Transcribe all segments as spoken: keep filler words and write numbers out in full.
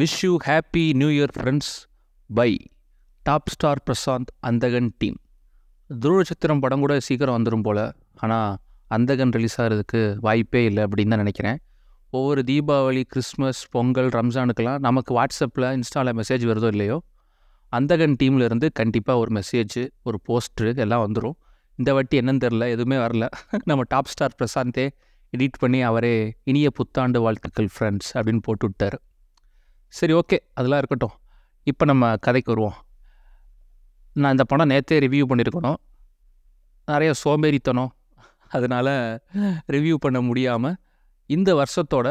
Wish you happy new year friends by top star Prashanth Andhagan team. துருவச்சித்திரம் படம் கூட சீக்கிரம் வந்துடும் போல், ஆனால் அந்தகன் ரிலீஸ் ஆகிறதுக்கு வாய்ப்பே இல்லை அப்படின்னு தான் நினைக்கிறேன். ஒவ்வொரு தீபாவளி, கிறிஸ்மஸ், பொங்கல், ரம்ஜானுக்கெல்லாம் நமக்கு வாட்ஸ்அப்பில், இன்ஸ்டாவில் மெசேஜ் வருதோ இல்லையோ, அந்தகன் டீம்லேருந்து கண்டிப்பாக ஒரு மெசேஜு, ஒரு போஸ்ட்ரு எல்லாம் வந்துடும். இந்த வாட்டி என்னன்னு தெரில, எதுவுமே வரல. நம்ம டாப் ஸ்டார் பிரசாந்தே எடிட் பண்ணி அவரே இனிய புத்தாண்டு வாழ்த்துக்கள் ஃப்ரெண்ட்ஸ் அப்படின்னு போட்டு விட்டார். சரி, ஓகே, அதெல்லாம் இருக்கட்டும். இப்போ நம்ம கதைக்கு வருவோம். நான் இந்த படம் நேற்றே ரிவ்யூ பண்ணியிருக்கணும். நிறைய சோம்பேறித்தனம், அதனால் ரிவ்யூ பண்ண முடியாமல் இந்த வருஷத்தோட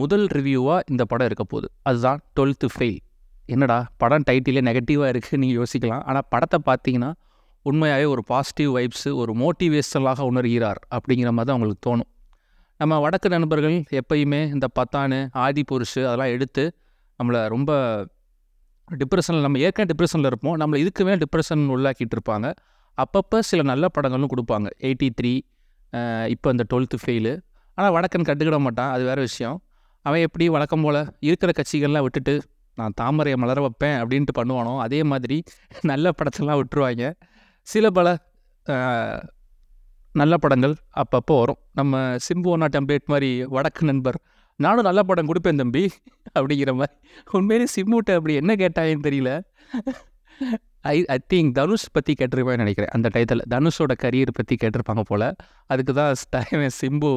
முதல் ரிவ்யூவாக இந்த படம் இருக்க போகுது. அதுதான் டுவெல்த்து ஃபெயில். என்னடா படம் டைட்டிலே நெகட்டிவாக இருக்குது நீங்கள் யோசிக்கலாம், ஆனால் படத்தை பார்த்தீங்கன்னா உண்மையாகவே ஒரு பாசிட்டிவ் வைப்ஸு, ஒரு மோட்டிவேஷனலாக உணர்கிறார் அப்படிங்கிற மாதிரி தான் அவங்களுக்கு தோணும். நம்ம வடக்கு நண்பர்கள் எப்பயுமே இந்த பத்தானு, ஆதி புருஷு அதெல்லாம் எடுத்து நம்மளை ரொம்ப டிப்ரெஷனில், நம்ம ஏற்கனவே டிப்ரெஷனில் இருப்போம், நம்மளை இதுக்குமே டிப்ரெஷன் உள்ளாக்கிட்டு இருப்பாங்க. அப்பப்போ சில நல்ல படங்களும் கொடுப்பாங்க. எயிட்டி த்ரீ இப்போ இந்த டுவெல்த்து ஃபெயிலு. ஆனால் வடக்கன் கண்டுக்கிட மாட்டான், அது வேறு விஷயம். அவன் எப்படி வழக்கம் போல் இருக்கிற கட்சிகள்லாம் விட்டுட்டு நான் தாமரையை மலர வைப்பேன் அப்படின்ட்டு பண்ணுவானோ, அதே மாதிரி நல்ல படத்தெல்லாம் விட்டுருவாங்க. சில பல நல்ல படங்கள் அப்பப்போ வரும். நம்ம சிம்புனா டெம்ப்ளேட் மாதிரி வடக்கு நண்பர் நானும் நல்ல படம் கொடுப்பேன் தம்பி அப்படிங்கிற மாதிரி. உண்மையிலே சிம்புட்ட அப்படி என்ன கேட்டாங்கன்னு தெரியல. ஐ ஐ திங்க் தனுஷ் பற்றி கேட்டிருப்பான்னு நினைக்கிறேன். அந்த டைத்தில் தனுஷோட கரியர் பற்றி கேட்டிருப்பாங்க போல். அதுக்கு தான் சிம்பு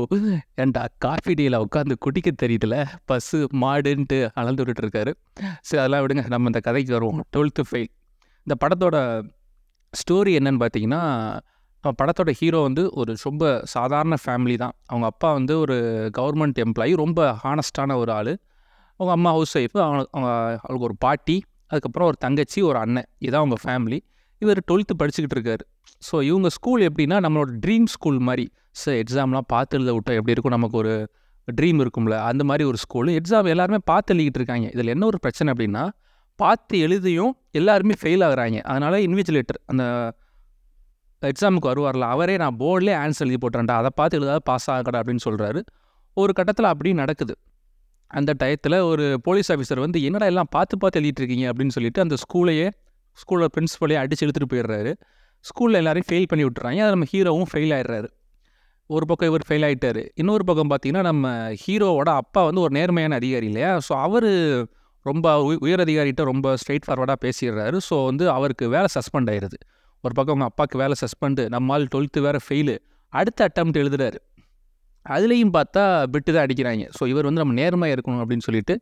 ஏண்டா காஃபி டீயில் உட்காந்து குடிக்க தெரியல, பஸ்ஸு மாடுன்ட்டு அளந்து விட்டுருக்காரு. சரி, அதெல்லாம் விடுங்க, நம்ம இந்த கதைக்கு வருவோம். டுவெல்த்து ஃபெயில் இந்த படத்தோட ஸ்டோரி என்னன்னு பார்த்தீங்கன்னா, படத்தோட ஹீரோ வந்து ஒரு ரொம்ப சாதாரண ஃபேமிலி தான். அவங்க அப்பா வந்து ஒரு கவர்மெண்ட் எம்ப்ளாயி, ரொம்ப ஹானஸ்டான ஒரு ஆள். அவங்க அம்மா ஹவுஸ் ஒய்ஃபு, அவங்களுக்கு அவங்க அவங்களுக்கு ஒரு பாட்டி, அதுக்கப்புறம் ஒரு தங்கச்சி, ஒரு அண்ணன். இதான் அவங்க ஃபேமிலி. இவர் டுவெல்த்து படிச்சுக்கிட்டு இருக்காரு. ஸோ இவங்க ஸ்கூல் எப்படின்னா நம்மளோட ட்ரீம் ஸ்கூல் மாதிரி. ஸோ எக்ஸாம்லாம் பார்த்து எழுத விட்டோம் எப்படி இருக்கும், நமக்கு ஒரு ட்ரீம் இருக்கும்ல, அந்த மாதிரி ஒரு ஸ்கூலு. எக்ஸாம் எல்லாருமே பார்த்து எழுதிக்கிட்டு இருக்காங்க. இதில் என்ன ஒரு பிரச்சனை அப்படின்னா, பார்த்து எழுதியும் எல்லாருமே ஃபெயில் ஆகுறாங்க. அதனால் இன்விஜிலேட்டர், அந்த எக்ஸாமுக்கு வருவார்ல அவரே, நான் போர்டிலே ஆன்சர் எழுதி போட்டுறேன்டா, அதை பார்த்து எழுதாது பாஸ் ஆகடா அப்படின்னு சொல்கிறாரு. ஒரு கட்டத்தில் அப்படி நடக்குது. அந்த டயத்தில் ஒரு போலீஸ் ஆஃபீஸர் வந்து என்னடா எல்லாம் பார்த்து பார்த்து எழுதிட்டுருக்கீங்க அப்படின்னு சொல்லிட்டு அந்த ஸ்கூலையே, ஸ்கூலோட பிரின்ஸிபலையே அடித்து எழுத்துட்டு போயிடுறாரு. ஸ்கூலில் எல்லாரையும் ஃபெயில் பண்ணி விட்டுறாங்க. அது நம்ம ஹீரோவும் ஃபெயில் ஆகிடுறாரு. ஒரு பக்கம் இவர் ஃபெயில் ஆகிட்டாரு. இன்னொரு பக்கம் பார்த்திங்கன்னா நம்ம ஹீரோவோட அப்பா வந்து ஒரு நேர்மையான அதிகாரி இல்லையா, ஸோ அவர் ரொம்ப உயர் அதிகாரிகிட்ட ரொம்ப ஸ்ட்ரெயிட் ஃபார்வர்டாக பேசிடுறாரு. ஸோ வந்து அவருக்கு வேலை சஸ்பெண்ட் ஆயிடுது. ஒரு பக்கம் அவங்க அப்பாவுக்கு வேலை சஸ்பெண்டு, நம்மால் டுவெல்த்து வேறு ஃபெயிலு. அடுத்த அட்டம்ப்ட் எழுதுறாரு, அதுலேயும் பார்த்தா விட்டு தான் அடிக்கிறாங்க. ஸோ இவர் வந்து நம்ம நேர்மையாக இருக்கணும் அப்படின்னு சொல்லிட்டு,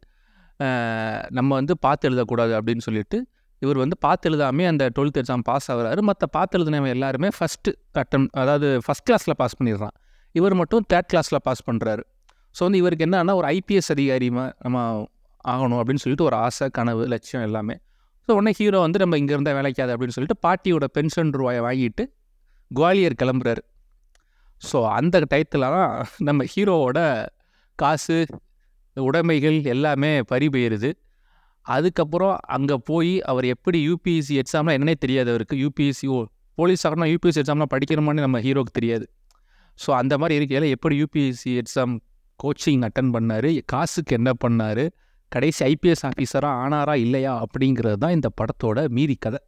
நம்ம வந்து பார்த்து எழுதக்கூடாது அப்படின்னு சொல்லிட்டு இவர் வந்து பார்த்து எழுதாமே அந்த டுவெல்த் எக்ஸாம் பாஸ் ஆகிறாரு. மற்ற பார்த்து எழுதினவன் எல்லாருமே ஃபஸ்ட்டு அட்டம், அதாவது ஃபஸ்ட் கிளாஸில் பாஸ் பண்ணிடுறான். இவர் மட்டும் தேர்ட் கிளாஸில் பாஸ் பண்ணுறாரு. ஸோ வந்து இவருக்கு என்னன்னா ஒரு ஐபிஎஸ் அதிகாரி நம்ம ஆகணும் அப்படின்னு சொல்லிட்டு ஒரு ஆசை, கனவு, லட்சியம் எல்லாமே. ஸோ உடனே ஹீரோ வந்து நம்ம இங்கே இருந்தால் வேலைக்காது அப்படின்னு சொல்லிட்டு பாட்டியோட பென்ஷன் ரூபாயை வாங்கிட்டு குவாலியர் கிளம்புறாரு. ஸோ அந்த டயத்தில் தான் நம்ம ஹீரோவோட காசு, உடைமைகள் எல்லாமே பறி போயிடுது. அதுக்கப்புறம் அங்கே போய் அவர் எப்படி யூபிஎஸ்சி எக்ஸாம்லாம் என்னன்னே தெரியாது அவருக்கு. யூபிஎஸ்சி ஓ போலீஸ் ஆகணும், யூபிஎஸ்சி எக்ஸாம்லாம் படிக்கணுமான்னு நம்ம ஹீரோக்கு தெரியாது. ஸோ அந்த மாதிரி இருக்கையில் எப்படி யூபிஎஸ்சி எக்ஸாம் கோச்சிங் அட்டன் பண்ணார், காசுக்கு என்ன பண்ணார், கடைசி ஐபிஎஸ் ஆஃபீஸராக ஆனாரா இல்லையா அப்படிங்கிறது தான் இந்த படத்தோட மீதி கதை.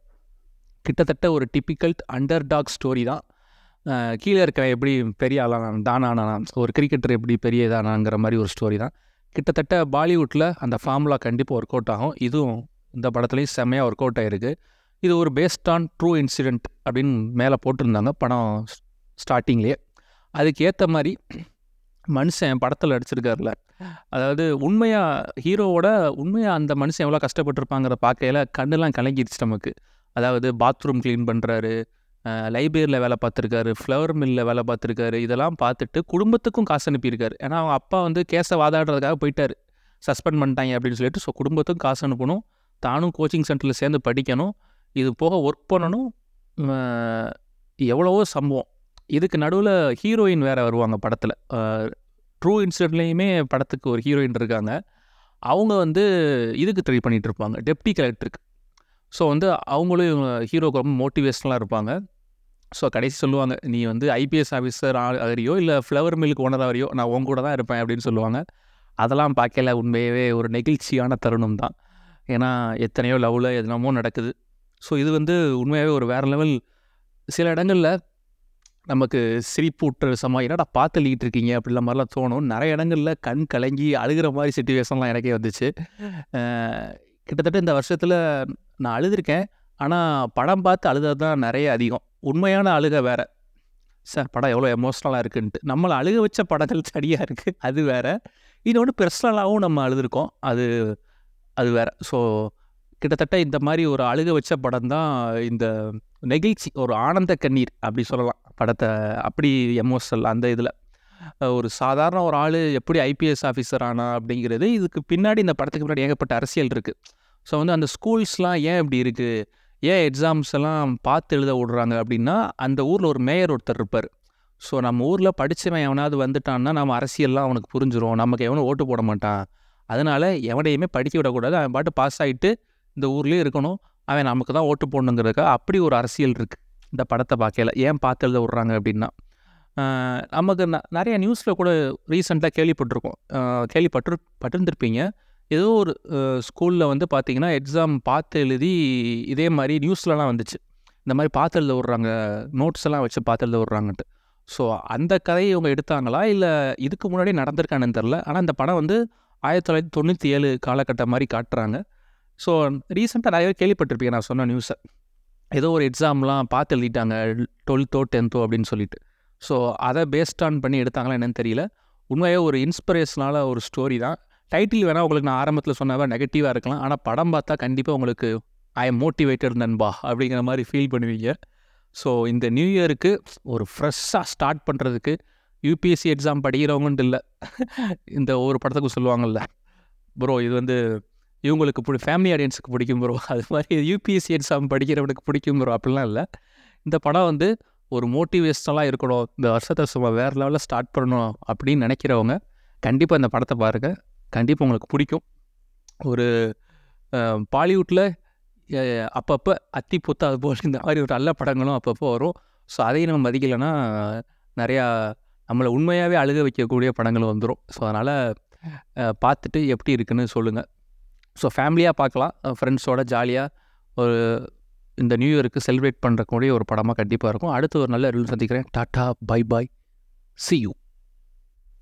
கிட்டத்தட்ட ஒரு டிப்பிக்கல் அண்டர் டாக் ஸ்டோரி தான். கீழே இருக்கிற எப்படி பெரிய ஆளானான், தானானானான், ஒரு கிரிக்கெட்டர் எப்படி பெரிய இதானாங்கிற மாதிரி ஒரு ஸ்டோரி தான். கிட்டத்தட்ட பாலிவுட்டில் அந்த ஃபார்முலா கண்டிப்பாக ஒர்க் அவுட் ஆகும். இதுவும் இந்த படத்துலேயும் செம்மையாக ஒர்க் அவுட் ஆகிருக்கு. இது ஒரு பேஸ்ட் ஆன் ட்ரூ இன்சிடெண்ட் அப்படின்னு மேலே போட்டிருந்தாங்க படம் ஸ்டார்டிங்லேயே. அதுக்கேற்ற மாதிரி மனுஷன் படத்தில் அடிச்சிருக்காருல, அதாவது உண்மையாக ஹீரோவோட உண்மையாக அந்த மனுஷன் எவ்வளோ கஷ்டப்பட்டுருப்பாங்கிற பார்க்கையில் கண்ணெல்லாம் கலங்கிடுச்சு நமக்கு. அதாவது பாத்ரூம் க்ளீன் பண்ணுறாரு, லைப்ரரியில் வேலை பார்த்துருக்காரு, ஃப்ளவர் மில்லில் வேலை பார்த்துருக்காரு. இதெல்லாம் பார்த்துட்டு குடும்பத்துக்கும் காசு அனுப்பியிருக்காரு. ஏன்னா அவங்க அப்பா வந்து கேஸை வாதாடுறதுக்காக போயிட்டார், சஸ்பெண்ட் பண்ணிட்டாங்க அப்படின்னு சொல்லிட்டு. ஸோ குடும்பத்துக்கும் காசு அனுப்பணும், தானும் கோச்சிங் சென்டரில் சேர்ந்து படிக்கணும், இது போக ஒர்க் பண்ணணும், எவ்வளவோ சம்பவம். இதுக்கு நடுவில் ஹீரோயின் வேறு வருவாங்க படத்தில். ட்ரூ இன்சிடென்ட்லேயுமே படத்துக்கு ஒரு ஹீரோயின் இருக்காங்க. அவங்க வந்து இதுக்கு ட்ரை பண்ணிகிட்டு இருப்பாங்க, டெப்டி கலெக்டருக்கு. ஸோ வந்து அவங்களும் இவங்க ஹீரோக்கு ரொம்ப மோட்டிவேஷ்னலாக இருப்பாங்க. ஸோ கடைசி சொல்லுவாங்க, நீ வந்து ஐபிஎஸ் ஆஃபீஸர் ஆகிறியோ இல்லை ஃப்ளவர் மில்க் ஓனர் ஆகிறியோ, நான் உங்க கூட தான் இருப்பேன் அப்படின்னு சொல்லுவாங்க. அதெல்லாம் பார்க்கல உண்மையவே ஒரு நெகிழ்ச்சியான தருணம் தான். ஏன்னா எத்தனையோ லவ்வில் எதுனாமோ நடக்குது. ஸோ இது வந்து உண்மையாகவே ஒரு வேறு லெவல். சில இடங்களில் நமக்கு சிரிப்பூட்டுற சம என்னடா பார்த்து எழுதிட்டு இருக்கீங்க அப்படின்ற மாதிரிலாம் தோணும். நிறைய இடங்களில் கண் கலங்கி அழுகிற மாதிரி சிச்சுவேஷன்லாம் எனக்கே வந்துச்சு. கிட்டத்தட்ட இந்த வருஷத்தில் நான் அழுதுருக்கேன், ஆனால் படம் பார்த்து அழுதது தான் நிறைய அதிகம். உண்மையான அழுகை வேறு, சார் படம் எவ்வளோ எமோஷ்னலாக இருக்குன்ட்டு நம்மளை அழுக வச்ச படங்கள் சரியாக இருக்குது, அது வேறு. இன்னொன்று பர்சனலாகவும் நம்ம அழுதுருக்கோம், அது அது வேறு. ஸோ கிட்டத்தட்ட இந்த மாதிரி ஒரு அழுக வச்ச படம் தான் இந்த நெகிழ்ச்சி, ஒரு ஆனந்த கண்ணீர் அப்படி சொல்லலாம் படத்தை. அப்படி எமோஷனல் அந்த இதில் ஒரு சாதாரண ஒரு ஆள் எப்படி ஐபிஎஸ் ஆஃபீஸர் ஆனா அப்படிங்கிறது, இதுக்கு பின்னாடி இந்த படத்துக்கு பின்னாடி ஏகப்பட்ட அரசியல் இருக்குது. ஸோ வந்து அந்த ஸ்கூல்ஸ்லாம் ஏன் இப்படி இருக்குது, ஏன் எக்ஸாம்ஸ் எல்லாம் பார்த்து எழுத விடுறாங்க அப்படின்னா, அந்த ஊரில் ஒரு மேயர் ஒருத்தர் இருப்பார். ஸோ நம்ம ஊரில் படித்தவன் எவனாவது வந்துட்டான்னா நம்ம அரசியல்லாம் அவனுக்கு புரிஞ்சிடும், நமக்கு எவனும் ஓட்டு போட மாட்டான். அதனால் எவனையுமே படிக்க விடக்கூடாது, அவன் பாட்டு பாஸ் ஆகிட்டு இந்த ஊர்லேயே இருக்கணும், அவன் நமக்கு தான் ஓட்டு போடணுங்கிறதுக்கா அப்படி ஒரு அரசியல் இருக்குது இந்த படத்தை பார்க்கல. ஏன் பார்த்து எழுத விட்றாங்க அப்படின்னா, நமக்கு ந நிறைய நியூஸில் கூட ரீசெண்டாக கேள்விப்பட்டிருக்கோம், கேள்விப்பட்டு பட்டிருந்திருப்பீங்க. ஏதோ ஒரு ஸ்கூலில் வந்து பார்த்திங்கன்னா எக்ஸாம் பார்த்து எழுதி இதே மாதிரி நியூஸ்லலாம் வந்துச்சு, இந்த மாதிரி பார்த்து எழுத விட்றாங்க, நோட்ஸ் எல்லாம் வச்சு பார்த்து எழுத விட்றாங்கன்ட்டு. ஸோ அந்த கதையை இவங்க எடுத்தாங்களா இல்லை இதுக்கு முன்னாடி நடந்திருக்கானு தெரில. ஆனால் இந்த படம் வந்து ஆயிரத்தி தொள்ளாயிரத்தி தொண்ணூற்றி ஏழு காலகட்டம் மாதிரி காட்டுறாங்க. ஸோ ரீசெண்டாக நிறைய கேள்விப்பட்டிருப்பீங்க நான் சொன்ன நியூஸை, ஏதோ ஒரு எக்ஸாம்லாம் பார்த்து எழுதிட்டாங்க டுவெல்த்தோ டென்த்தோ அப்படின்னு சொல்லிட்டு. ஸோ அதை பேஸ்ட் ஆன் பண்ணி எடுத்தாங்களா என்னென்னு தெரியல. உண்மையாக ஒரு இன்ஸ்பிரேஷனான ஒரு ஸ்டோரி தான். டைட்டில் வேணால் உங்களுக்கு நான் ஆரம்பத்தில் சொன்னவா நெகட்டிவாக இருக்கலாம், ஆனால் படம் பார்த்தா கண்டிப்பாக உங்களுக்கு ஐ எம் மோட்டிவேட்டட் நண்பா அப்படிங்கிற மாதிரி ஃபீல் பண்ணுவீங்க. ஸோ இந்த நியூ இயருக்கு ஒரு ஃப்ரெஷ்ஷாக ஸ்டார்ட் பண்ணுறதுக்கு, யூபிஎஸ்சி எக்ஸாம் படிக்கிறவங்கன்ட்டு இல்லை, இந்த ஒவ்வொரு படத்துக்கும் சொல்லுவாங்கள்ல ப்ரோ இது வந்து இவங்களுக்கு பிடி ஃபேமிலி ஆடியன்ஸுக்கு பிடிக்கும் ப்ரோ, அது மாதிரி யூபிஎஸ்சி எக்ஸாம் படிக்கிறவனுக்கு பிடிக்கும் ப்ரோ அப்படிலாம் இல்லை. இந்த படம் வந்து ஒரு மோட்டிவேஷனலாக இருக்கணும், இந்த வருஷத்தை சும்மா வேறு லெவலில் ஸ்டார்ட் பண்ணணும் அப்படின்னு நினைக்கிறவங்க கண்டிப்பாக இந்த படத்தை பாருங்கள், கண்டிப்பாக உங்களுக்கு பிடிக்கும். ஒரு பாலிவுட்டில் அப்பப்போ அத்தி பூத்தா அது போல் இந்த மாதிரி ஒரு நல்ல படங்களும் அப்பப்போ வரும். ஸோ அதையும் நம்ம மதிக்கலைன்னா நிறையா நம்மளை உண்மையாகவே அழுக வைக்கக்கூடிய படங்கள் வந்துடும். ஸோ அதனால் பார்த்துட்டு எப்படி இருக்குன்னு சொல்லுங்கள். ஸோ ஃபேமிலியாக பார்க்கலாம், ஃப்ரெண்ட்ஸோட ஜாலியாக ஒரு இந்த நியூ இயருக்கு செலிப்ரேட் பண்ணுறக்கூடிய ஒரு படமாக கண்டிப்பாக இருக்கும். அடுத்து ஒரு நல்ல ரிவ்யூ சந்திக்கிறேன். Tata bye bye, see you.